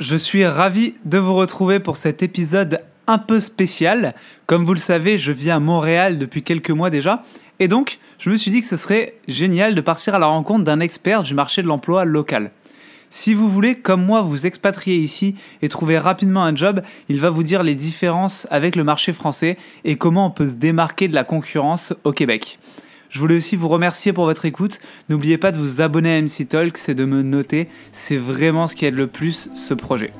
Je suis ravi de vous retrouver pour cet épisode un peu spécial. Comme vous le savez, je vis à Montréal depuis quelques mois déjà. Et donc, je me suis dit que ce serait génial de partir à la rencontre d'un expert du marché de l'emploi local. Si vous voulez, comme moi, vous expatrier ici et trouver rapidement un job, il va vous dire les différences avec le marché français et comment on peut se démarquer de la concurrence au Québec. Je voulais aussi vous remercier pour votre écoute. N'oubliez pas de vous abonner à MC Talks et de me noter. C'est vraiment ce qui aide le plus ce projet.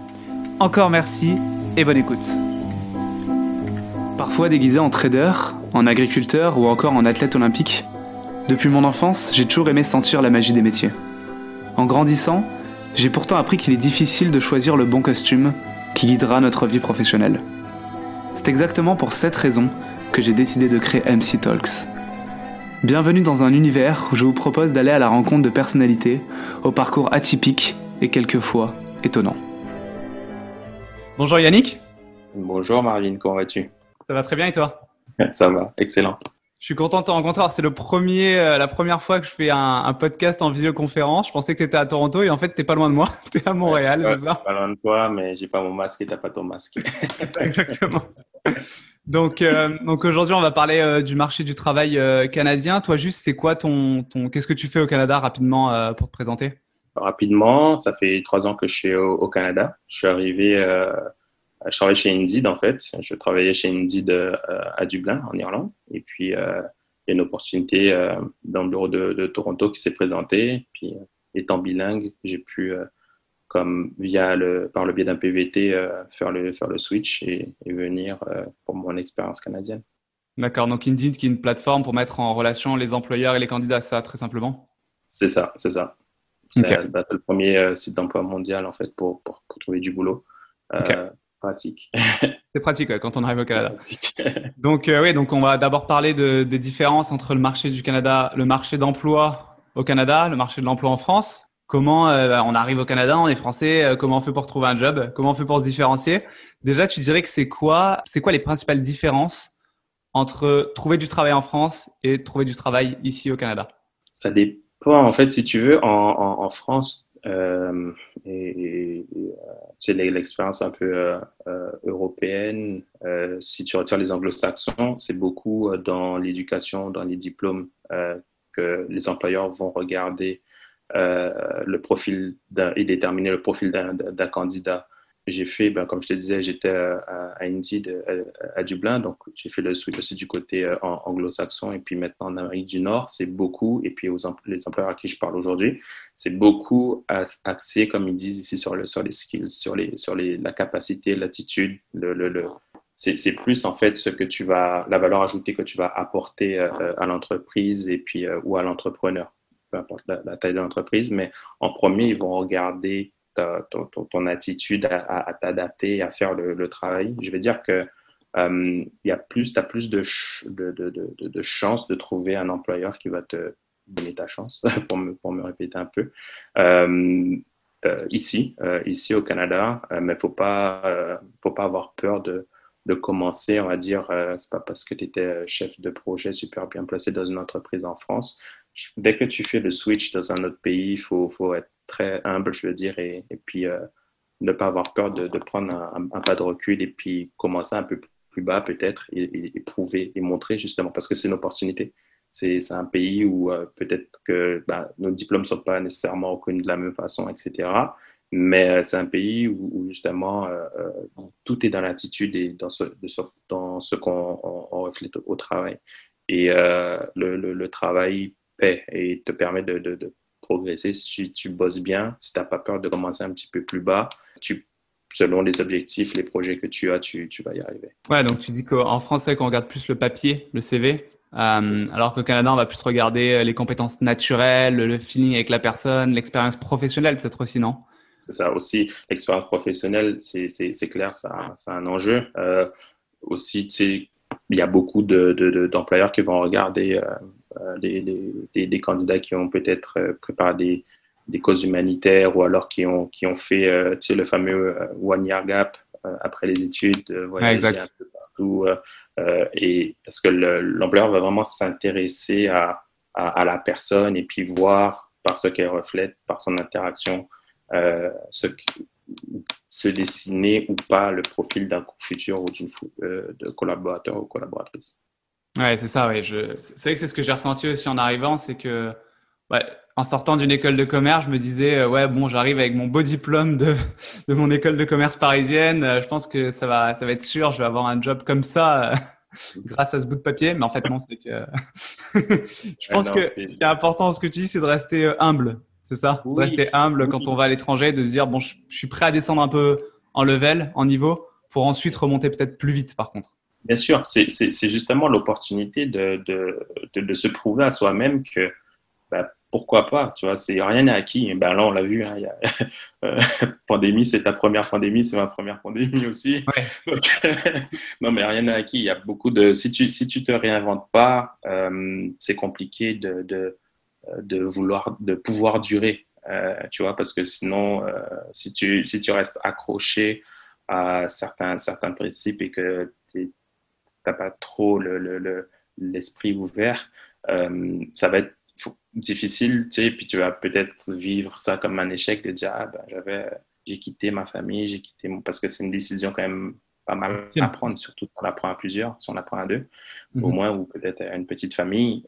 Encore merci et bonne écoute. Parfois déguisé en trader, en agriculteur ou encore en athlète olympique, depuis mon enfance, j'ai toujours aimé sentir la magie des métiers. En grandissant, j'ai pourtant appris qu'il est difficile de choisir le bon costume qui guidera notre vie professionnelle. C'est exactement pour cette raison que j'ai décidé de créer MC Talks. Bienvenue dans un univers où je vous propose d'aller à la rencontre de personnalités au parcours atypique et quelquefois étonnant. Bonjour Yannick. Bonjour Marvin, comment vas-tu ? Ça va très bien et toi ? Ça va, excellent. Je suis content de te rencontrer. Alors, c'est la première fois que je fais un podcast en visioconférence. Je pensais que tu étais à Toronto et en fait, tu n'es pas loin de moi. Tu es à Montréal, ouais, c'est ça ? Pas loin de toi, mais je n'ai pas mon masque et tu n'as pas ton masque. Exactement. Donc aujourd'hui, on va parler du marché du travail canadien. Toi, juste, c'est quoi qu'est-ce que tu fais au Canada rapidement pour te présenter ? Rapidement, ça fait 3 ans que je suis au Canada. Je suis arrivé, je travaillais chez Indeed en fait. Je travaillais chez Indeed à Dublin, en Irlande. Et puis, il y a une opportunité dans le bureau de Toronto qui s'est présentée. Puis, étant bilingue, j'ai pu, par le biais d'un PVT, faire le switch et venir pour mon expérience canadienne. D'accord, donc Indeed qui est une plateforme pour mettre en relation les employeurs et les candidats, ça très simplement ? C'est ça. Okay. C'est le premier site d'emploi mondial en fait pour trouver du boulot. Okay. Pratique. C'est pratique ouais, quand on arrive au Canada. Donc on va d'abord parler des différences entre le marché du Canada, le marché d'emploi au Canada, le marché de l'emploi en France. Comment on arrive au Canada, on est français, comment on fait pour trouver un job, comment on fait pour se différencier ? Déjà, tu dirais que c'est quoi les principales différences entre trouver du travail en France et trouver du travail ici au Canada ? Ça dépend, en fait, si tu veux, en France, c'est l'expérience un peu européenne. Si tu retires les anglo-saxons, c'est beaucoup dans l'éducation, dans les diplômes que les employeurs vont regarder. Le profil et déterminer le profil d'un candidat. J'ai fait, comme je te disais, j'étais à Indeed à Dublin, donc j'ai fait le switch aussi du côté anglo-saxon et puis maintenant en Amérique du Nord, c'est beaucoup, et puis les employeurs à qui je parle aujourd'hui, c'est beaucoup axé, comme ils disent ici, sur les skills, la capacité, l'attitude, c'est plus en fait la valeur ajoutée que tu vas apporter à l'entreprise et puis ou à l'entrepreneur. Peu importe la taille de l'entreprise, mais en premier, ils vont regarder ton attitude à t'adapter, à faire le travail. Je vais dire que tu as plus de chances de trouver un employeur qui va te donner ta chance, pour me répéter un peu. Ici au Canada, mais faut pas avoir peur de commencer, on va dire, c'est pas parce que tu étais chef de projet super bien placé dans une entreprise en France. Dès que tu fais le switch dans un autre pays, il faut être très humble, je veux dire, et puis ne pas avoir peur de prendre un pas de recul et puis commencer un peu plus bas peut-être et prouver et montrer justement, parce que c'est une opportunité. C'est un pays où peut-être que nos diplômes ne sont pas nécessairement reconnus de la même façon, etc. Mais c'est un pays où justement tout est dans l'attitude et dans ce qu'on reflète au travail. Et le travail paie et te permet de progresser si tu bosses bien, si tu n'as pas peur de commencer un petit peu plus bas. Selon les objectifs, les projets que tu as, tu vas y arriver. Ouais, donc tu dis qu'en français, qu'on regarde plus le papier, le CV, alors qu'au Canada, on va plus regarder les compétences naturelles, le feeling avec la personne, l'expérience professionnelle peut-être aussi, non ? C'est ça aussi, l'expérience professionnelle, c'est clair, ça a un enjeu. Aussi, tu sais, il y a beaucoup d'employeurs qui vont regarder des candidats qui ont peut-être préparé des causes humanitaires ou alors qui ont fait tu sais, le fameux one-year gap après les études, voyager un peu partout. Et parce que l'employeur va vraiment s'intéresser à la personne et puis voir par ce qu'elle reflète, par son interaction, se dessiner ou pas le profil d'un futur ou de collaborateur ou collaboratrice. Ouais, c'est ça. Ouais. C'est vrai que c'est ce que j'ai ressenti aussi en arrivant, c'est que en sortant d'une école de commerce, je me disais j'arrive avec mon beau diplôme de mon école de commerce parisienne. Je pense que ça va être sûr, je vais avoir un job comme ça grâce à ce bout de papier. Mais en fait non, c'est que je pense que ce qui est important, ce que tu dis, c'est de rester humble. C'est ça, oui. Rester humble quand on va à l'étranger, de se dire je suis prêt à descendre un peu en level, en niveau, pour ensuite remonter peut-être plus vite par contre. Bien sûr, c'est justement l'opportunité de se prouver à soi-même que pourquoi pas, tu vois, rien n'est acquis. Là, on l'a vu, hein, pandémie, c'est ta première pandémie, c'est ma première pandémie aussi. Ouais. Donc, non, mais rien n'est acquis. Il y a beaucoup de… Si tu te réinventes pas, c'est compliqué de pouvoir durer, tu vois, parce que sinon, si tu restes accroché à certains principes et que tu n'as pas trop l'esprit ouvert, ça va être difficile, tu sais, puis tu vas peut-être vivre ça comme un échec de dire j'ai quitté ma famille, parce que c'est une décision quand même pas mal à prendre, surtout si on la prend à plusieurs, si on la prend à deux, au moins, ou peut-être à une petite famille.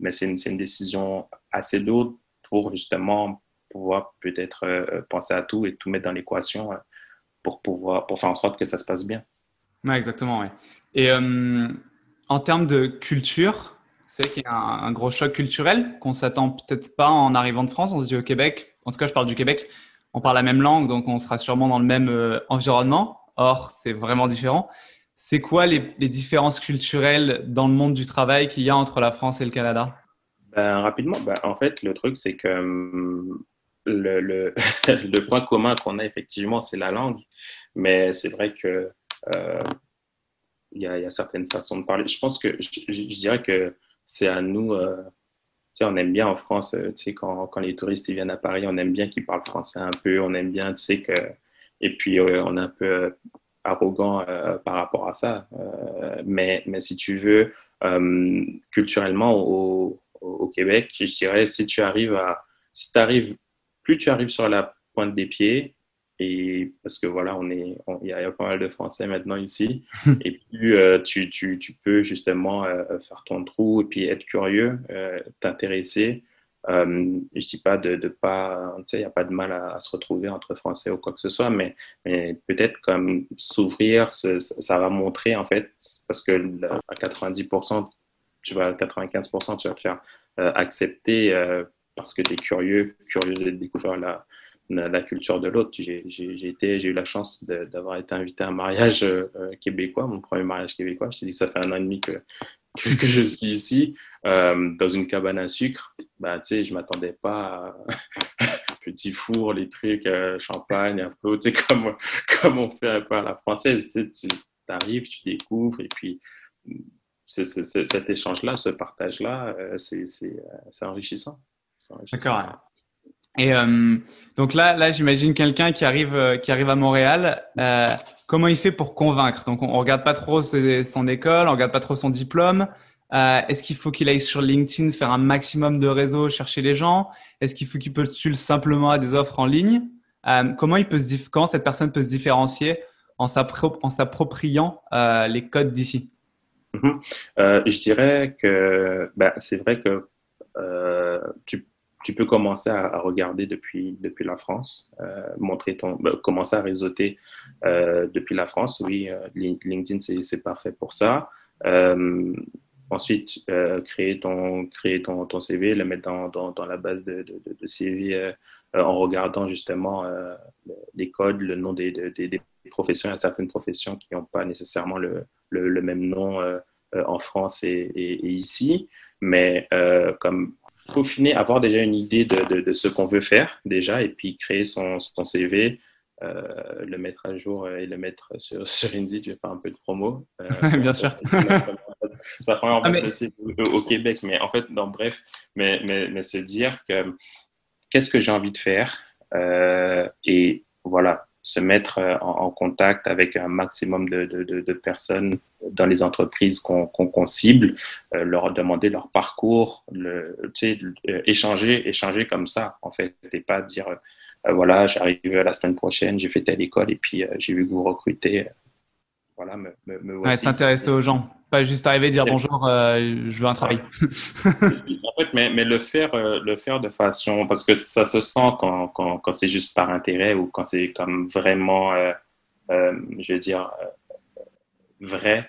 Mais c'est une décision assez lourde pour justement pouvoir peut-être penser à tout et tout mettre dans l'équation pour faire en sorte que ça se passe bien. Ouais, exactement, ouais. Et en termes de culture, c'est vrai qu'il y a un gros choc culturel qu'on ne s'attend peut-être pas en arrivant de France. On se dit au Québec, en tout cas je parle du Québec, on parle la même langue, donc on sera sûrement dans le même environnement. Or, c'est vraiment différent. C'est quoi les différences culturelles dans le monde du travail qu'il y a entre la France et le Canada ? Rapidement, en fait, le truc, c'est que le point commun qu'on a effectivement, c'est la langue. Mais c'est vrai que il y a certaines façons de parler. Je pense que je dirais que c'est à nous… tu sais, on aime bien en France, tu sais, quand les touristes ils viennent à Paris, on aime bien qu'ils parlent français un peu. On aime bien, tu sais, que… Et puis, on est un peu arrogant par rapport à ça. Mais si tu veux, culturellement, au Québec, je dirais, plus tu arrives sur la pointe des pieds, et parce que voilà, il y a pas mal de Français maintenant ici, et plus tu peux justement faire ton trou et puis être curieux, t'intéresser. Je dis pas de pas, tu sais, il n'y a pas de mal à se retrouver entre Français ou quoi que ce soit, mais peut-être comme s'ouvrir, ça va montrer en fait, parce que à 90%, 95%, tu vas te faire accepter parce que tu es curieux de découvrir la culture de l'autre. J'ai eu la chance d'avoir été invité à un mariage québécois, mon premier mariage québécois. Je t'ai dit que ça fait 1 an et demi que je suis ici, dans une cabane à sucre. Tu sais, je m'attendais pas à petit four, les trucs, champagne, un peu, tu sais, comme on fait un peu à la française. Tu sais, tu arrives, tu découvres, et puis cet échange-là, ce partage-là, c'est enrichissant. D'accord. Et donc là, j'imagine quelqu'un qui arrive à Montréal. Comment il fait pour convaincre ? Donc, on regarde pas trop son école, on regarde pas trop son diplôme. Est-ce qu'il faut qu'il aille sur LinkedIn, faire un maximum de réseaux, chercher les gens ? Est-ce qu'il faut qu'il postule simplement à des offres en ligne ? Comment cette personne peut se différencier en s'appropriant les codes d'ici ? Je dirais que c'est vrai que tu peux commencer à regarder depuis la France, commencer à réseauter depuis la France. Oui, LinkedIn, c'est parfait pour ça. Ensuite, créer ton CV, le mettre dans la base de CV en regardant justement les codes, le nom des professions. Il y a certaines professions qui n'ont pas nécessairement le même nom en France et ici, mais comme… Peaufiner, avoir déjà une idée de ce qu'on veut faire déjà, et puis créer son CV, le mettre à jour et le mettre sur Indeed. Je vais faire un peu de promo. Bien sûr. Ça prend en fait aussi au Québec, mais en fait, non, bref, mais se dire que qu'est-ce que j'ai envie de faire, et voilà, se mettre en contact avec un maximum de personnes dans les entreprises qu'on cible, leur demander leur parcours, échanger comme ça, en fait, et pas dire voilà, j'arrive la semaine prochaine, j'ai fait telle école et puis j'ai vu que vous recrutez. Voilà, me voici. Ouais, s'intéresser aux gens, pas juste arriver et dire bonjour, je veux un travail. En fait, mais le faire de façon, parce que ça se sent quand c'est juste par intérêt ou quand c'est comme vraiment, je veux dire, vrai.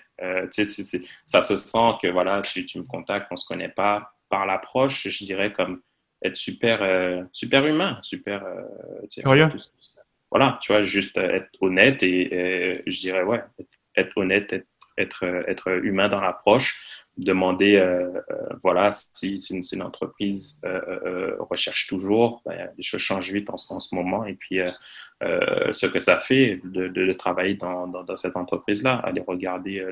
Tu sais, ça se sent que voilà, tu me contactes, on se connaît pas. Par l'approche, je dirais comme être super humain, super curieux. Voilà, tu vois, juste être honnête et je dirais ouais, être honnête, être humain dans l'approche, demander voilà, si une entreprise recherche toujours, ben, les choses changent vite en ce moment et puis ce que ça fait de travailler dans cette entreprise-là, aller regarder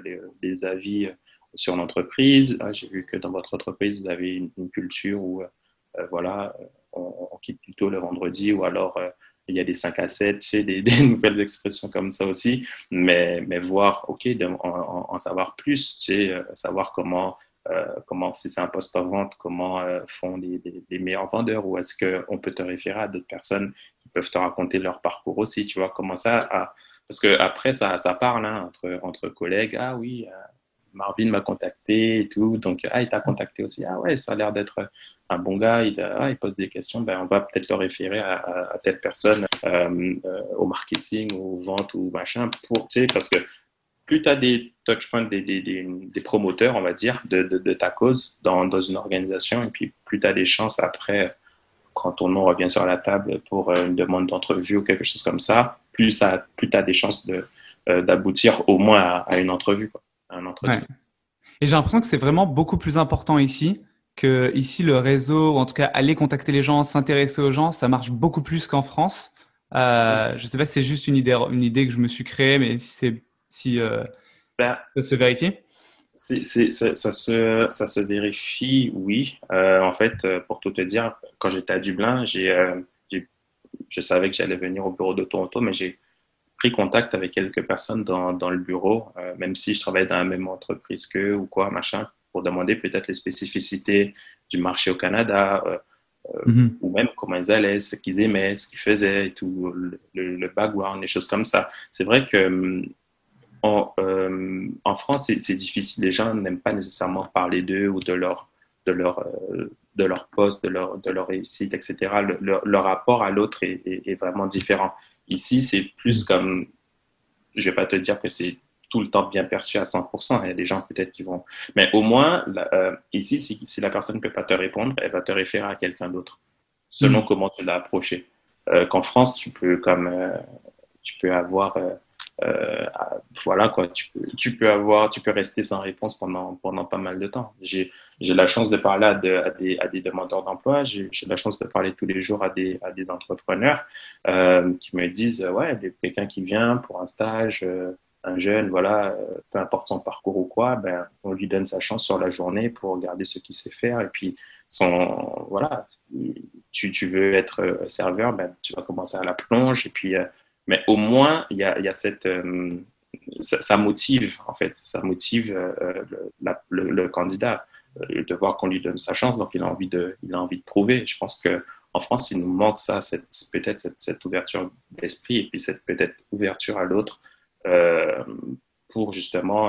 les avis sur l'entreprise. Ah, j'ai vu que dans votre entreprise vous avez une culture où voilà, on quitte plutôt le vendredi ou alors il y a des 5 à 7, tu sais, des nouvelles expressions comme ça aussi. Mais voir, OK, en savoir plus, tu sais, savoir comment si c'est un poste en vente, comment font les meilleurs vendeurs ou est-ce qu'on peut te référer à d'autres personnes qui peuvent te raconter leur parcours aussi, tu vois, comment ça… parce qu'après, ça parle hein, entre collègues. Ah oui, Marvin m'a contacté et tout. Donc, il t'a contacté aussi. Ah ouais, ça a l'air d'être… un bon gars, il pose des questions, ben on va peut-être le référer à telle personne au marketing, aux ventes ou machin, pour, tu sais, parce que plus tu as des touchpoints, des promoteurs, on va dire, de ta cause dans une organisation, et puis plus tu as des chances après, quand ton nom revient sur la table pour une demande d'entrevue ou quelque chose comme ça, plus tu as des chances d'aboutir au moins à une entrevue, quoi, à un entretien. Ouais. Et j'ai l'impression que c'est vraiment beaucoup plus important ici. Que ici, le réseau, ou en tout cas aller contacter les gens, s'intéresser aux gens, ça marche beaucoup plus qu'en France. Je ne sais pas si c'est juste une idée que je me suis créée, mais ça se vérifie. Ça se vérifie, oui. En fait, pour tout te dire, quand j'étais à Dublin, je savais que j'allais venir au bureau de Toronto, mais j'ai pris contact avec quelques personnes dans le bureau, même si je travaillais dans la même entreprise qu'eux ou quoi, machin. Pour demander peut-être les spécificités du marché au Canada ou même comment ils allaient, ce qu'ils aimaient, ce qu'ils faisaient et tout, le background, les choses comme ça. C'est vrai que en France, c'est difficile. Les gens n'aiment pas nécessairement parler d'eux ou de leur poste, de leur réussite, etc. Leur rapport à l'autre est vraiment différent. Ici, c'est plus comme, je ne vais pas te dire que c'est tout le temps bien perçu à 100%. Il y a des gens peut-être qui vont… Mais au moins, ici, si la personne ne peut pas te répondre, elle va te référer à quelqu'un d'autre, selon comment tu l'as approché. Qu'en France, tu peux avoir… voilà quoi, tu peux rester sans réponse pendant pas mal de temps. J'ai la chance de parler à des demandeurs d'emploi, j'ai la chance de parler tous les jours à des entrepreneurs qui me disent « Ouais, quelqu'un qui vient pour un stage… un jeune, voilà, peu importe son parcours ou quoi, ben, on lui donne sa chance sur la journée pour regarder ce qu'il sait faire. Et puis, voilà, tu veux être serveur, ben, tu vas commencer à la plonge. Et puis, mais au moins, il y a cette… ça motive, en fait. Ça motive le candidat de voir qu'on lui donne sa chance. Donc, il a envie de prouver. Je pense qu'en France, il nous manque ça, peut-être cette ouverture d'esprit et puis cette peut-être ouverture à l'autre. Pour justement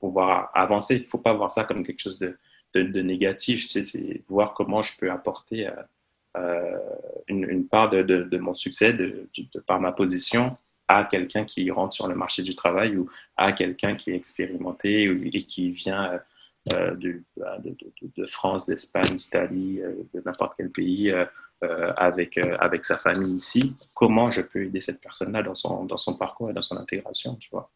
pouvoir avancer. Il ne faut pas voir ça comme quelque chose de négatif. Tu sais, c'est voir comment je peux apporter une part de mon succès de par ma position à quelqu'un qui rentre sur le marché du travail ou à quelqu'un qui est expérimenté et qui vient de France, d'Espagne, d'Italie, de n'importe quel pays avec sa famille ici, comment je peux aider cette personne-là dans son parcours et dans son intégration, tu vois.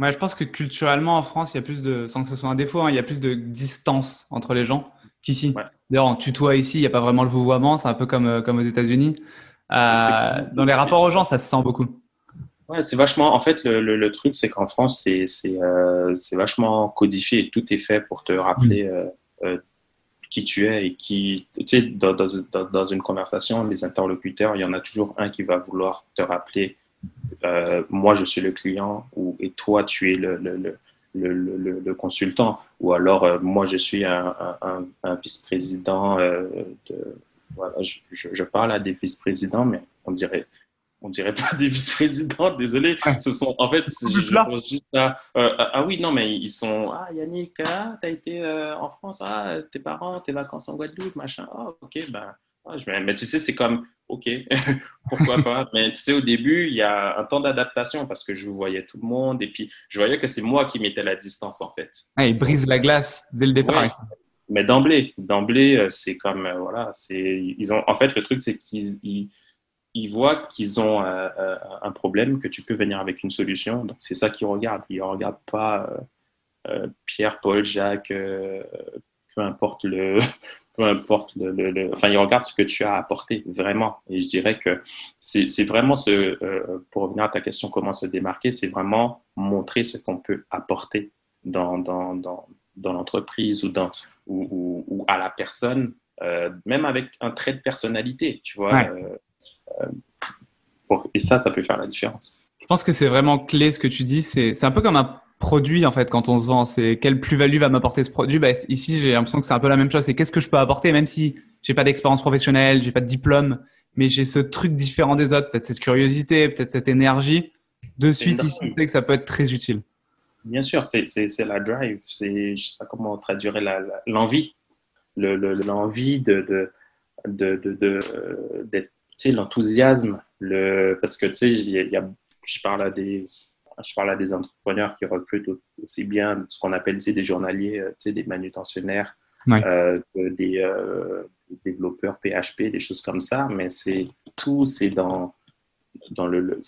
Ouais, je pense que culturellement en France, il y a plus de, sans que ce soit un défaut, hein, il y a plus de distance entre les gens qu'ici. Ouais. D'ailleurs, on tutoie ici, il n'y a pas vraiment le vouvoiement, c'est un peu comme aux États-Unis. Dans les rapports aux gens, ça se sent beaucoup. Ouais, c'est vachement. En fait, le truc, c'est qu'en France, c'est vachement codifié. Tout est fait pour te rappeler qui tu es et qui… Tu sais, dans une conversation, les interlocuteurs, il y en a toujours un qui va vouloir te rappeler moi, je suis le client et toi, tu es le consultant. Ou alors, moi, je suis un vice-président Voilà, je parle à des vice-présidents, mais on dirait pas des vice-présidents, désolé. Ce sont, en fait, je pense juste à ah oui, non, mais ils sont ah Yannick, ah, t'as été en France, ah tes parents, tes vacances en Guadeloupe, machin. Ah ok, ben ah, mais tu sais, c'est comme ok, pourquoi pas. Mais tu sais, au début, il y a un temps d'adaptation parce que je voyais tout le monde et puis je voyais que c'est moi qui mettais la distance en fait. Ah, ils brisent la glace dès le départ. Ouais. Mais d'emblée, c'est comme voilà, c'est ils ont en fait le truc, c'est qu'ils voient qu'ils ont un problème, que tu peux venir avec une solution. Donc, c'est ça qu'ils regardent. Ils ne regardent pas Pierre, Paul, Jacques, peu importe le... Enfin, ils regardent ce que tu as apporté, vraiment. Et je dirais que c'est vraiment pour revenir à ta question, comment se démarquer, c'est vraiment montrer ce qu'on peut apporter dans l'entreprise ou à la personne, même avec un trait de personnalité, tu vois. Ouais. Et ça peut faire la différence. Je pense que c'est vraiment clé ce que tu dis. C'est un peu comme un produit en fait quand on se vend. C'est quelle plus-value va m'apporter ce produit. Bah, ici, j'ai l'impression que c'est un peu la même chose. C'est qu'est-ce que je peux apporter, même si j'ai pas d'expérience professionnelle, j'ai pas de diplôme, mais j'ai ce truc différent des autres. Peut-être cette curiosité, peut-être cette énergie. De suite, ici, c'est que ça peut être très utile. Bien sûr, c'est la drive. C'est je sais pas comment on traduirait l'envie, l'envie d'être. L'enthousiasme, parce que tu sais, je parle à des entrepreneurs qui recrutent aussi bien ce qu'on appelle ici des journaliers, tu sais, des manutentionnaires, ouais. Des développeurs PHP, des choses comme ça, mais c'est c'est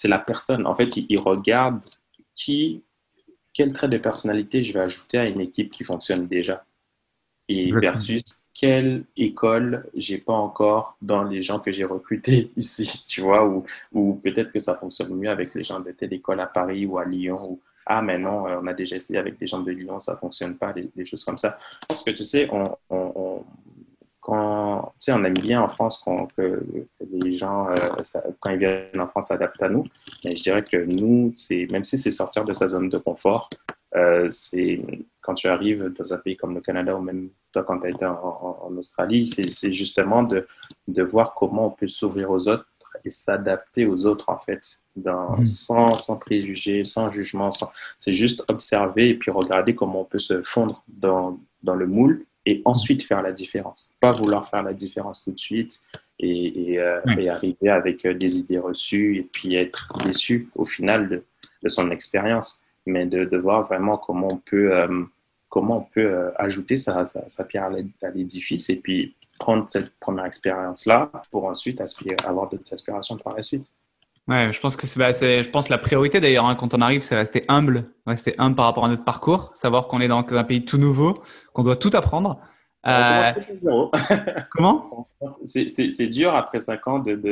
la personne. En fait, ils regardent quel trait de personnalité je vais ajouter à une équipe qui fonctionne déjà. Et versus quelle école j'ai pas encore dans les gens que j'ai recrutés ici, tu vois, ou peut-être que ça fonctionne mieux avec les gens de telle école à Paris ou à Lyon, ou ah, mais non, on a déjà essayé avec des gens de Lyon, ça fonctionne pas, des choses comme ça. Je pense que, tu sais, quand, tu sais, on aime bien en France que les gens, quand ils viennent en France, s'adaptent à nous, mais je dirais que nous, même si c'est sortir de sa zone de confort, c'est quand tu arrives dans un pays comme le Canada ou même toi quand tu as été en Australie, c'est justement de voir comment on peut s'ouvrir aux autres et s'adapter aux autres en fait, sans préjugés, sans jugement, c'est juste observer et puis regarder comment on peut se fondre dans le moule et ensuite faire la différence, pas vouloir faire la différence tout de suite et arriver avec des idées reçues et puis être déçu au final de son expérience. Mais de voir vraiment comment on peut ajouter sa pierre à l'édifice et puis prendre cette première expérience-là pour ensuite avoir d'autres aspirations par la suite. Ouais, je pense que c'est la priorité d'ailleurs, hein, quand on arrive, c'est rester humble par rapport à notre parcours, savoir qu'on est dans un pays tout nouveau, qu'on doit tout apprendre. Comment c'est dur après 5 ans d'école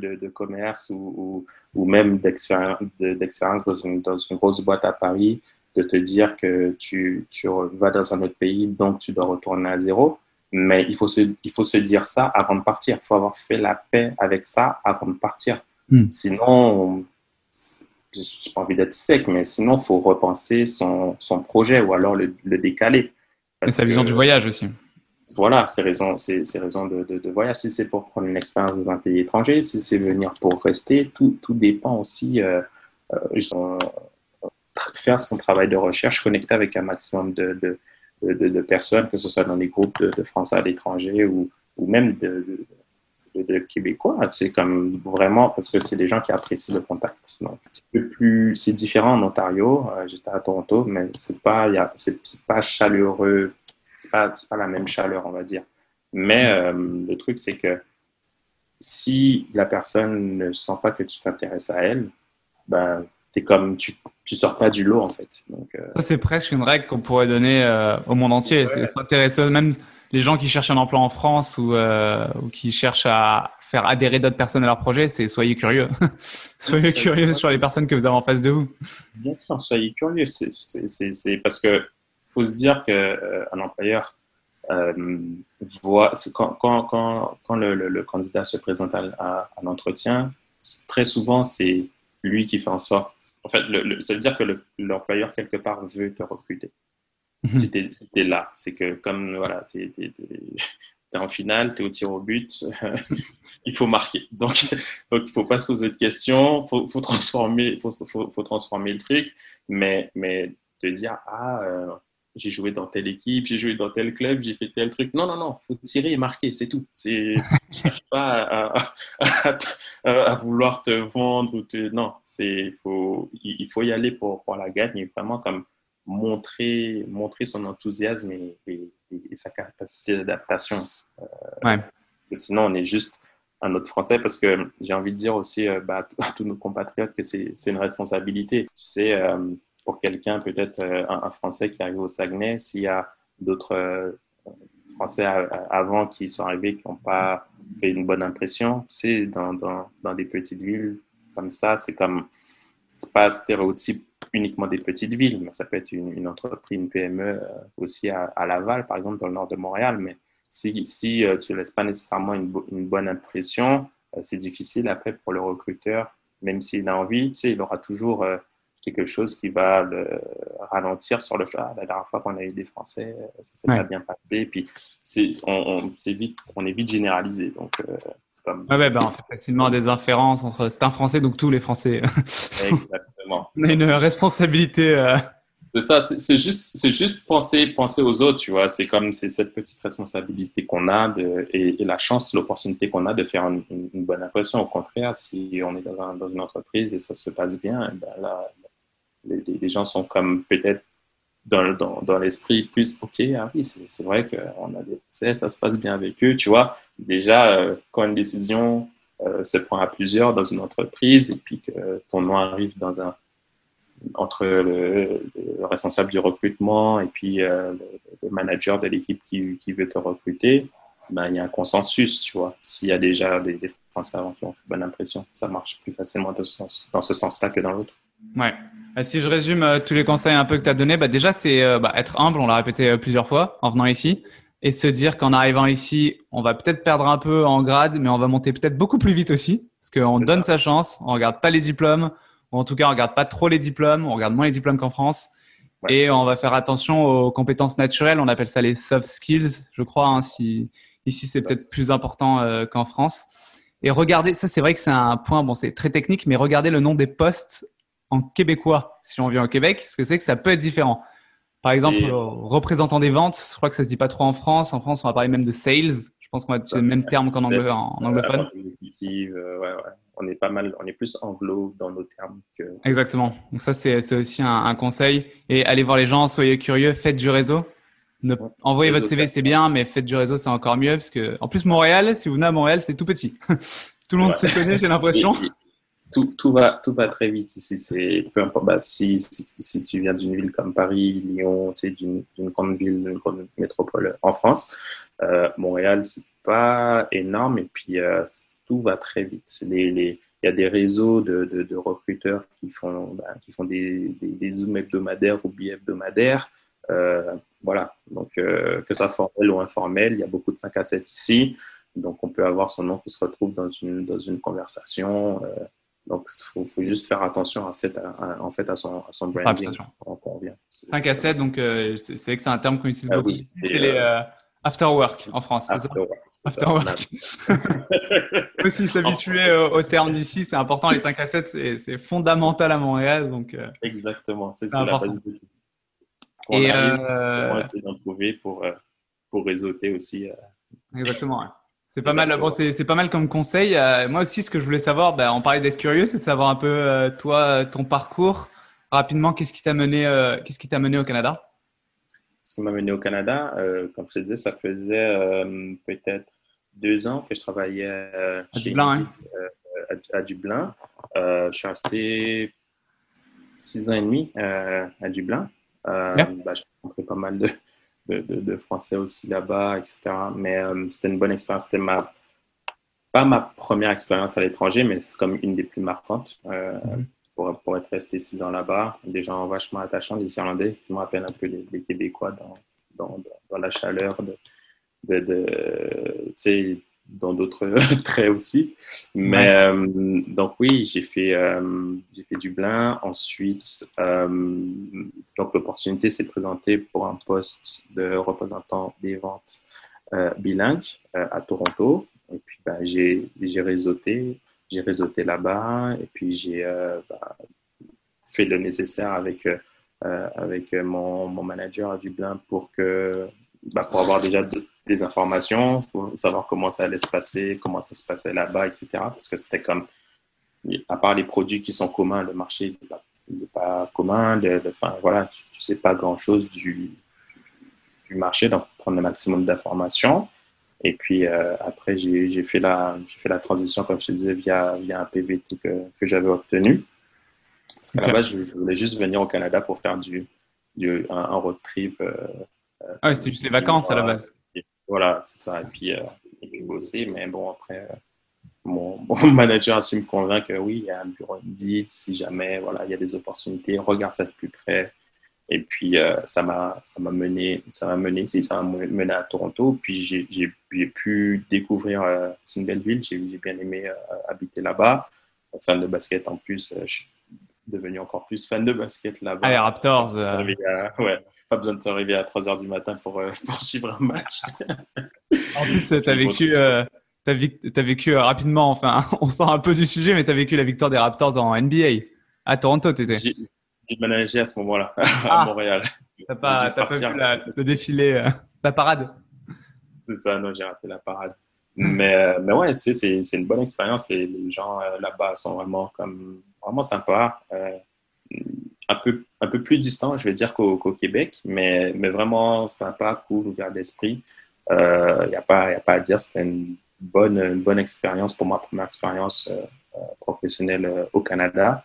de commerce ou même d'expérience dans une grosse boîte à Paris, de te dire que tu vas dans un autre pays, donc tu dois retourner à zéro. Mais il faut se dire ça avant de partir. Il faut avoir fait la paix avec ça avant de partir. Sinon, j'ai pas envie d'être sec, mais sinon, il faut repenser son projet ou alors le décaler. Et sa vision du voyage aussi. Voilà, ces raisons de voyage. Si c'est pour prendre une expérience dans un pays étranger, si c'est venir pour rester, tout dépend aussi. Faire son travail de recherche, connecter avec un maximum de personnes, que ce soit dans les groupes de Français à l'étranger ou même de Québécois. C'est comme vraiment parce que c'est des gens qui apprécient le contact. Donc, c'est différent en Ontario. J'étais à Toronto, mais c'est pas chaleureux. C'est pas la même chaleur, on va dire. Mais le truc, c'est que si la personne ne sent pas que tu t'intéresses à elle, ben t'es comme tu sors pas du lot en fait. Donc, ça c'est presque une règle qu'on pourrait donner au monde entier. Ouais. C'est s'intéresser même les gens qui cherchent un emploi en France ou qui cherchent à faire adhérer d'autres personnes à leur projet, c'est soyez curieux. Soyez curieux sur les personnes que vous avez en face de vous. Bien sûr, soyez curieux. C'est parce que faut se dire que un employeur voit quand le candidat se présente à l'entretien, très souvent c'est lui qui fait en sorte. En fait, ça veut dire que l'employeur, quelque part, veut te recruter. Si t'es là, c'est que comme, voilà, tu es en finale, tu es au tir au but, il faut marquer. Donc, il ne faut pas se poser de questions, il faut transformer le truc, mais te dire « Ah, j'ai joué dans telle équipe, j'ai joué dans tel club, j'ai fait tel truc. » Non, il faut tirer et marquer, c'est tout. Je ne cherche pas à vouloir te vendre. Non, il faut y aller pour la gagne, vraiment comme montrer son enthousiasme et sa capacité d'adaptation. Sinon, on est juste un autre Français, parce que j'ai envie de dire aussi à tous nos compatriotes que c'est une responsabilité. Tu sais, pour quelqu'un, peut-être un Français qui arrive au Saguenay, s'il y a d'autres Français avant qui sont arrivés, qui n'ont pas fait une bonne impression, tu sais, dans des petites villes comme ça, c'est pas stéréotype uniquement des petites villes, mais ça peut être une entreprise, une PME aussi à Laval, par exemple, dans le nord de Montréal. Mais si tu ne laisses pas nécessairement une bonne impression, c'est difficile après pour le recruteur, même s'il a envie, tu sais, il aura toujours quelque chose qui va le ralentir sur le choix. La dernière fois qu'on a eu des Français, ça s'est pas bien passé. Et puis, on est vite généralisé. Donc, c'est comme... on fait facilement des inférences entre... C'est un Français, donc tous les Français. Exactement. On a une responsabilité... C'est ça, c'est juste penser aux autres, tu vois. C'est comme cette petite responsabilité qu'on a et la chance, l'opportunité qu'on a de faire une bonne impression. Au contraire, si on est dans une entreprise et ça se passe bien, ben là, les gens sont comme peut-être dans l'esprit plus « Ok, ah oui, c'est vrai qu'on a des procès, ça se passe bien avec eux, tu vois. » Déjà, quand une décision se prend à plusieurs dans une entreprise et puis que ton nom arrive entre le responsable du recrutement et puis le manager de l'équipe qui veut te recruter, ben, il y a un consensus, tu vois. S'il y a déjà des Français avant qui ont fait bonne impression, ça marche plus facilement dans ce sens-là que dans l'autre. Ouais. Si je résume tous les conseils un peu que tu as donnés, déjà, c'est être humble, on l'a répété plusieurs fois en venant ici, et se dire qu'en arrivant ici, on va peut-être perdre un peu en grade, mais on va monter peut-être beaucoup plus vite aussi, parce qu'on donne sa chance, on ne regarde pas les diplômes, ou en tout cas, on ne regarde pas trop les diplômes, on regarde moins les diplômes qu'en France, et on va faire attention aux compétences naturelles, on appelle ça les soft skills, je crois, ici c'est peut-être plus important qu'en France. Et regardez, ça c'est vrai que c'est un point, bon c'est très technique, mais regardez le nom des postes en québécois, si on vient au Québec, ce que c'est que ça peut être différent. Par exemple, représentant des ventes, je crois que ça ne se dit pas trop en France. En France, on va parler même de sales. Je pense qu'on va utiliser le même terme qu'en anglophone. On est pas mal, on est plus anglo dans nos termes. Exactement. Donc ça, c'est aussi un conseil. Et allez voir les gens, soyez curieux, faites du réseau. Envoyez votre CV, c'est bien, mais faites du réseau, c'est encore mieux. Parce que, en plus, Montréal, si vous venez à Montréal, c'est tout petit. Tout le monde se connaît, j'ai l'impression. Tout va très vite ici. C'est peu importe. Si tu viens d'une ville comme Paris, Lyon, tu sais, d'une grande ville, d'une grande métropole en France, Montréal, c'est pas énorme. Et puis tout va très vite. Il y a des réseaux de recruteurs qui font des zooms hebdomadaires ou bi-hebdomadaires. Voilà. Donc que ça soit formel ou informel, il y a beaucoup de 5 à 7 ici. Donc on peut avoir son nom qui se retrouve dans une conversation. Donc, il faut juste faire attention à son branding. Quand on 5 à 7, donc c'est vrai que c'est un terme qu'on utilise beaucoup. Oui, c'est les after work en France. After work. Aussi s'habituer au terme d'ici, c'est important. Les 5 à 7, c'est fondamental à Montréal. Donc, exactement, c'est la base de tout. Et on essaie d'en trouver pour réseauter aussi. Exactement, hein. C'est pas mal comme conseil. Moi aussi, ce que je voulais savoir, on parlait d'être curieux, c'est de savoir un peu, toi, ton parcours. Rapidement, qu'est-ce qui t'a mené au Canada? Ce qui m'a mené au Canada, comme je te disais, ça faisait peut-être 2 ans que je travaillais à Dublin. Je suis resté 6 ans et demi à Dublin. J'ai rencontré pas mal de français aussi là-bas, etc. Mais c'était une bonne expérience. C'était pas ma première expérience à l'étranger, mais c'est comme une des plus marquantes pour être resté 6 ans là-bas. Des gens vachement attachants, des Irlandais, qui me rappellent un peu les Québécois dans la chaleur, tu sais, dans d'autres traits aussi. Mais donc oui, j'ai fait Dublin. Ensuite, donc l'opportunité s'est présentée pour un poste de représentant des ventes bilingue à Toronto. Et puis, j'ai réseauté là-bas. Et puis, j'ai fait le nécessaire avec mon manager à Dublin pour avoir déjà des informations, pour savoir comment ça allait se passer, comment ça se passait là-bas, etc. Parce que c'était comme, à part les produits qui sont communs, le marché n'est pas commun. Tu sais pas grand-chose du marché, donc prendre le maximum d'informations. Et puis après, j'ai fait la transition, comme je te disais, via un PVT que j'avais obtenu. Parce qu'à la base, je voulais juste venir au Canada pour faire un road trip. C'était juste les vacances à la base. Voilà, c'est ça. Et puis bosser. Mais bon, après, mon manager a su me convaincre que oui, il y a un bureau Indeed. Si jamais, voilà, il y a des opportunités, regarde ça de plus près. Et puis, ça m'a mené à Toronto. Puis, j'ai pu découvrir, c'est une belle ville. J'ai bien aimé habiter là-bas. Fan de basket en plus, je suis devenu encore plus fan de basket là-bas. Ah, les Raptors. Pas besoin de te réveiller à 3h du matin pour suivre un match. En plus, tu as vécu rapidement, enfin, on sort un peu du sujet, mais tu as vécu la victoire des Raptors en NBA. À Toronto, tu étais. J'ai managé à ce moment-là, à Montréal. Tu n'as pas vu le défilé, la parade. C'est ça, non, j'ai raté la parade. Mais ouais, c'est une bonne expérience. Les gens là-bas sont vraiment sympas. Un peu plus distant, je vais dire, qu'au Québec, mais vraiment sympa, cool, ouvert d'esprit. Il n'y a pas à dire, c'était une bonne expérience pour ma première expérience professionnelle au Canada.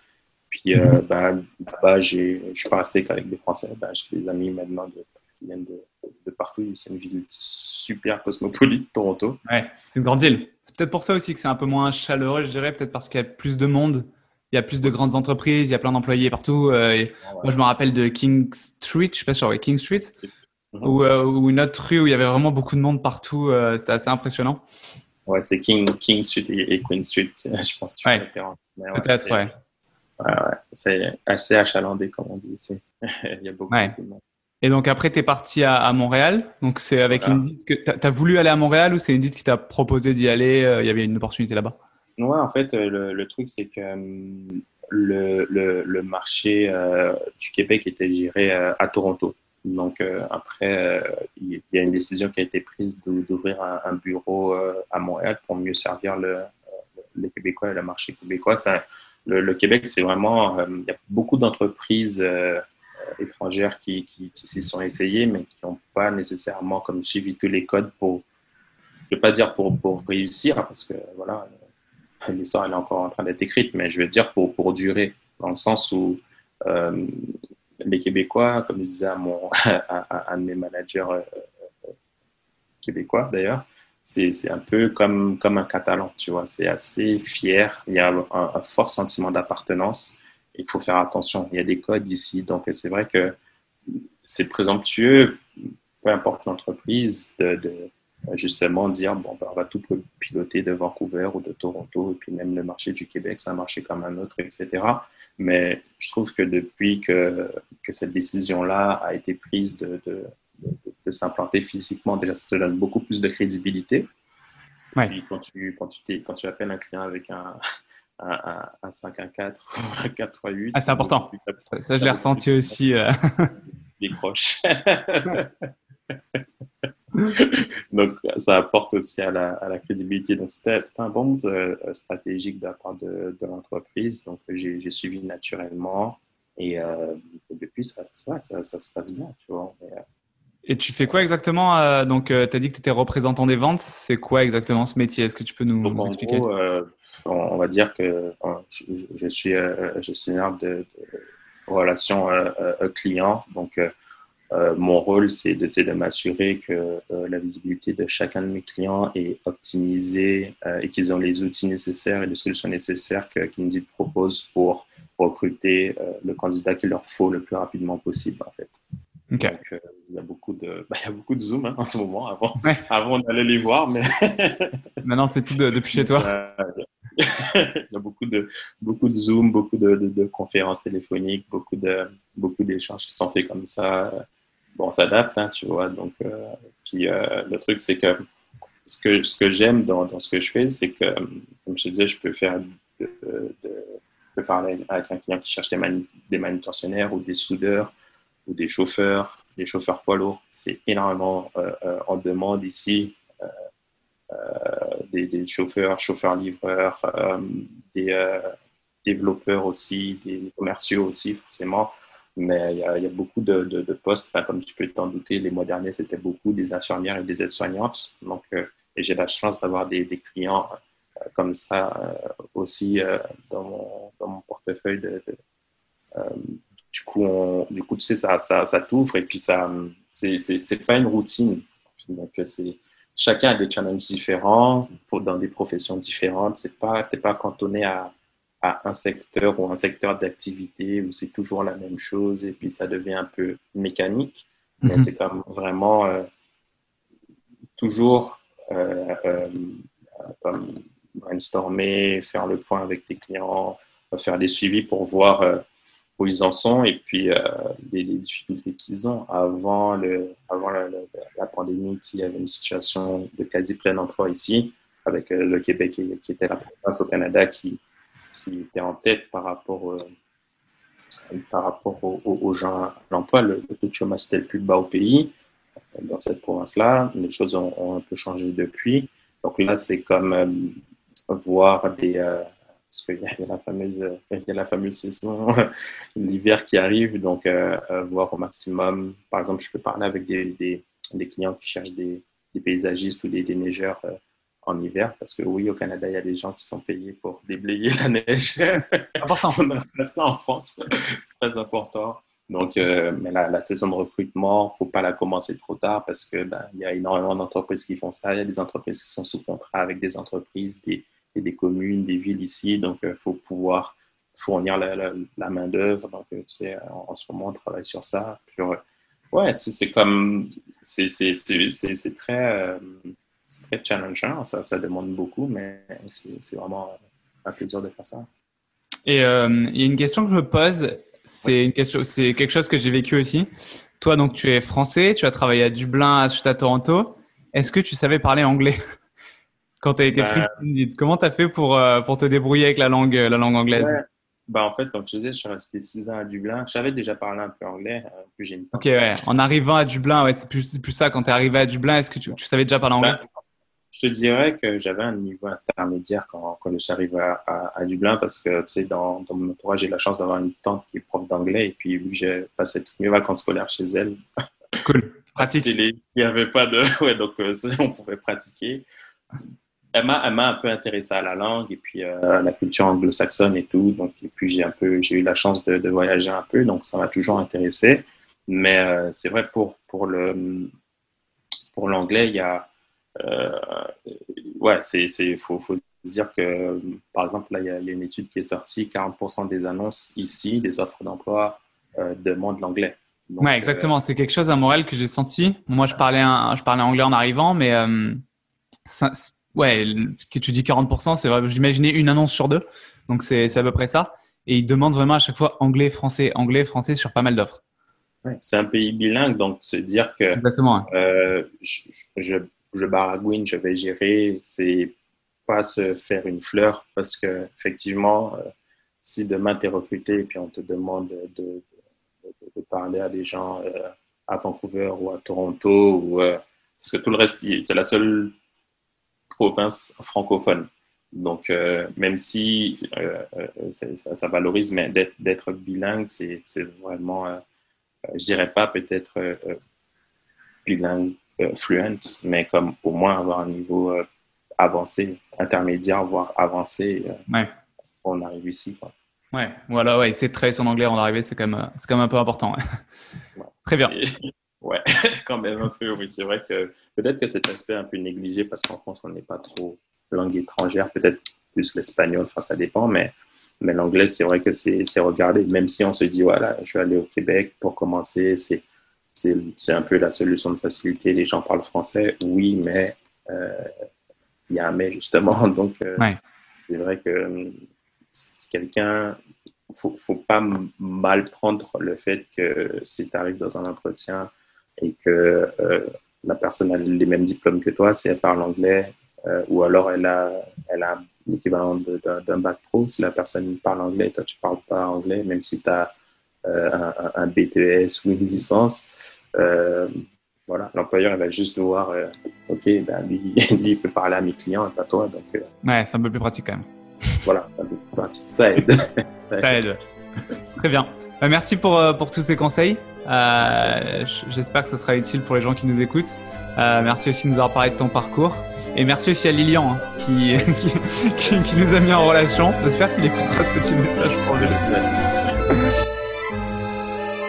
Puis là-bas, je ne suis pas resté qu'avec des Français. J'ai des amis maintenant qui viennent de partout. C'est une ville super cosmopolite, Toronto. Ouais, c'est une grande ville. C'est peut-être pour ça aussi que c'est un peu moins chaleureux, je dirais, peut-être parce qu'il y a plus de monde. Il y a plus de grandes entreprises, il y a plein d'employés partout. Moi, je me rappelle de King Street, je ne sais pas si c'est King Street, ou une autre rue où il y avait vraiment beaucoup de monde partout. C'était assez impressionnant. Ouais, c'est King Street et Queen Street, je pense que tu fais référence. Peut-être, ouais. C'est assez achalandé, comme on dit ici. Il y a beaucoup de monde. Et donc, après, tu es parti à Montréal. Donc, c'est avec Indeed que tu as voulu aller à Montréal ou c'est Indeed qui t'a proposé d'y aller? Il y avait une opportunité là-bas? Ouais, en fait, le truc, c'est que le marché du Québec était géré à Toronto. Donc, après, il y a une décision qui a été prise d'ouvrir un bureau à Montréal pour mieux servir les Québécois et le marché québécois. Ça, le Québec, c'est vraiment… il y a beaucoup d'entreprises étrangères qui s'y sont essayées, mais qui n'ont pas nécessairement comme suivi tous les codes pour… Je ne veux pas dire pour réussir, parce que voilà… L'histoire, elle est encore en train d'être écrite, mais je veux dire pour durer, dans le sens où les Québécois, comme je disais à un de mes managers québécois d'ailleurs, c'est un peu comme un Catalan, tu vois, c'est assez fier, il y a un fort sentiment d'appartenance, il faut faire attention, il y a des codes ici, donc c'est vrai que c'est présomptueux, peu importe l'entreprise, justement dire on va tout piloter de Vancouver ou de Toronto, et puis même le marché du Québec, c'est un marché comme un autre, etc. Mais je trouve que depuis que cette décision-là a été prise de s'implanter physiquement, déjà ça te donne beaucoup plus de crédibilité. Ouais. Puis quand tu appelles un client avec un 514 ou un 438, c'est important. Ça, je l'ai ressenti aussi. Décroche. Donc, ça apporte aussi à la crédibilité. Donc, c'était un bon move stratégique de la part de l'entreprise. Donc, j'ai suivi naturellement. Et depuis, ça se passe bien, tu vois. Et tu fais quoi exactement donc, tu as dit que tu étais représentant des ventes. C'est quoi exactement ce métier? Est-ce que tu peux nous expliquer? En gros, on va dire que je suis gestionnaire de relations clients. Donc, mon rôle, c'est de m'assurer que la visibilité de chacun de mes clients est optimisée et qu'ils ont les outils nécessaires et les solutions nécessaires qu'Indeed propose pour recruter le candidat qu'il leur faut le plus rapidement possible, en fait. Okay. Donc, il y a beaucoup de Zoom en ce moment. Avant, on allait les voir, mais… Maintenant, c'est tout depuis chez toi. Il y a beaucoup de Zoom, beaucoup de conférences téléphoniques, beaucoup d'échanges qui sont faits comme ça bon, on s'adapte, hein, tu vois. Donc, puis le truc, c'est que ce que j'aime dans ce que je fais, c'est que, comme je te disais, je peux faire je peux parler avec un client qui cherche des manutentionnaires ou des soudeurs ou des chauffeurs poids lourds. C'est énormément en demande ici. Des chauffeurs-livreurs, des développeurs aussi, des commerciaux aussi, forcément. Mais il y a beaucoup de postes, enfin, comme tu peux t'en douter, les mois derniers, c'était beaucoup des infirmières et des aides-soignantes. Donc, et j'ai la chance d'avoir des clients comme ça aussi dans mon portefeuille. Du coup, tu sais, ça t'ouvre et puis ça, c'est pas une routine. Donc, chacun a des challenges différents dans des professions différentes. T'es pas cantonné à un secteur ou un secteur d'activité où c'est toujours la même chose et puis ça devient un peu mécanique. Mm-hmm. Mais c'est comme vraiment toujours comme brainstormer, faire le point avec tes clients, faire des suivis pour voir où ils en sont et puis les difficultés qu'ils ont. Avant la pandémie, il y avait une situation de quasi plein emploi ici, avec le Québec qui était la province au Canada qui était en tête par rapport aux gens à l'emploi. Le taux de chômage c'était le plus bas au pays, dans cette province-là. Les choses ont un peu changé depuis. Donc là, c'est comme voir des... parce qu'il y a la fameuse saison, l'hiver qui arrive, donc voir au maximum. Par exemple, je peux parler avec des clients qui cherchent des paysagistes ou des déneigeurs en hiver, parce que oui, au Canada, il y a des gens qui sont payés pour déblayer la neige. Important. On a fait ça en France, c'est très important. Donc, mais la saison de recrutement, il ne faut pas la commencer trop tard, parce qu'il y a énormément d'entreprises qui font ça. Il y a des entreprises qui sont sous contrat avec des entreprises, des communes, des villes ici, donc il faut pouvoir fournir la main-d'œuvre. Donc, tu sais, en ce moment, on travaille sur ça. Puis, ouais, tu sais, c'est comme. C'est très challengeant, ça demande beaucoup, mais c'est vraiment un plaisir de faire ça. Et il y a une question que je me pose, c'est quelque chose que j'ai vécu aussi. Toi, donc, tu es français, tu as travaillé à Dublin, ensuite à Toronto. Est-ce que tu savais parler anglais? Quand tu as été pris, comment tu as fait pour te débrouiller avec la langue anglaise? Ouais. Ben, en fait, comme je te disais, je suis resté 6 ans à Dublin. Je savais déjà parler un peu anglais. Plus j'ai une... Ok, ouais. En arrivant à Dublin, ouais, c'est plus ça. Quand tu es arrivé à Dublin, est-ce que tu savais déjà parler anglais? Je te dirais que j'avais un niveau intermédiaire quand je suis arrivé à Dublin, parce que tu sais, dans mon entourage, j'ai la chance d'avoir une tante qui est prof d'anglais. Et puis, vu que j'ai passé toutes mes vacances scolaires chez elle. Cool. Pratique. Il n'y avait pas de... Ouais, donc on pouvait pratiquer. Elle m'a un peu intéressé à la langue et puis la culture anglo-saxonne et tout. Donc, et puis, j'ai eu la chance de voyager un peu. Donc, ça m'a toujours intéressé. Mais c'est vrai, pour l'anglais, il y a… ouais, faut dire que, par exemple, là, il y a une étude qui est sortie. 40% des annonces ici, des offres d'emploi, demandent l'anglais. Donc, ouais, exactement. C'est quelque chose à Montréal que j'ai senti. Moi, je parlais anglais en arrivant, mais… ouais, que tu dis 40%, c'est vrai, j'imaginais une annonce sur deux, donc c'est à peu près ça. Et ils demandent vraiment à chaque fois anglais, français sur pas mal d'offres. Ouais, c'est un pays bilingue, donc se dire que exactement. Je baragouine, je vais gérer, c'est pas se faire une fleur, parce que effectivement, si demain tu es recruté et puis on te demande de parler à des gens à Vancouver ou à Toronto, ou, parce que tout le reste, c'est la seule province francophone. Donc, même si ça valorise, mais d'être bilingue, c'est vraiment, je dirais pas peut-être bilingue fluent, mais comme au moins avoir un niveau avancé, intermédiaire, voire avancé, ouais. On arrive ici, quoi. Ouais, voilà, ouais, essayer de travailler son anglais avant d'arriver, c'est quand même un peu important. Hein. Ouais. Très bien. Ouais, quand même un peu, oui. C'est vrai que peut-être que cet aspect est un peu négligé parce qu'en France, on n'est pas trop langue étrangère, peut-être plus l'espagnol, enfin, ça dépend, mais l'anglais, c'est vrai que c'est regardé. Même si on se dit, voilà, je vais aller au Québec pour commencer, c'est un peu la solution de facilité. Les gens parlent français, oui, mais il y a un mais, justement. Donc, ouais. C'est vrai que quelqu'un... Faut pas mal prendre le fait que si tu arrives dans un entretien et que la personne a les mêmes diplômes que toi, si elle parle anglais, ou alors elle a l'équivalent d'un bac pro, si la personne parle anglais et toi tu ne parles pas anglais, même si tu as un BTS ou une licence, voilà, l'employeur va juste voir, ok, ben, lui il peut parler à mes clients et pas toi. Donc, ouais, c'est un peu plus pratique quand même. Voilà, c'est un peu plus pratique. Ça aide. Ça aide. Très bien. Merci pour tous ces conseils. J'espère que ça sera utile pour les gens qui nous écoutent. Merci aussi de nous avoir parlé de ton parcours. Et merci aussi à Lilian qui nous a mis en relation. J'espère qu'il écoutera ce petit message pour lui.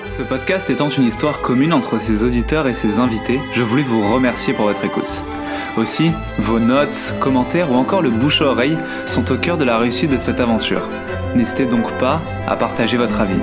Ce podcast étant une histoire commune entre ses auditeurs et ses invités, je voulais vous remercier pour votre écoute. Aussi, vos notes, commentaires ou encore le bouche-à-oreille sont au cœur de la réussite de cette aventure. N'hésitez donc pas à partager votre avis.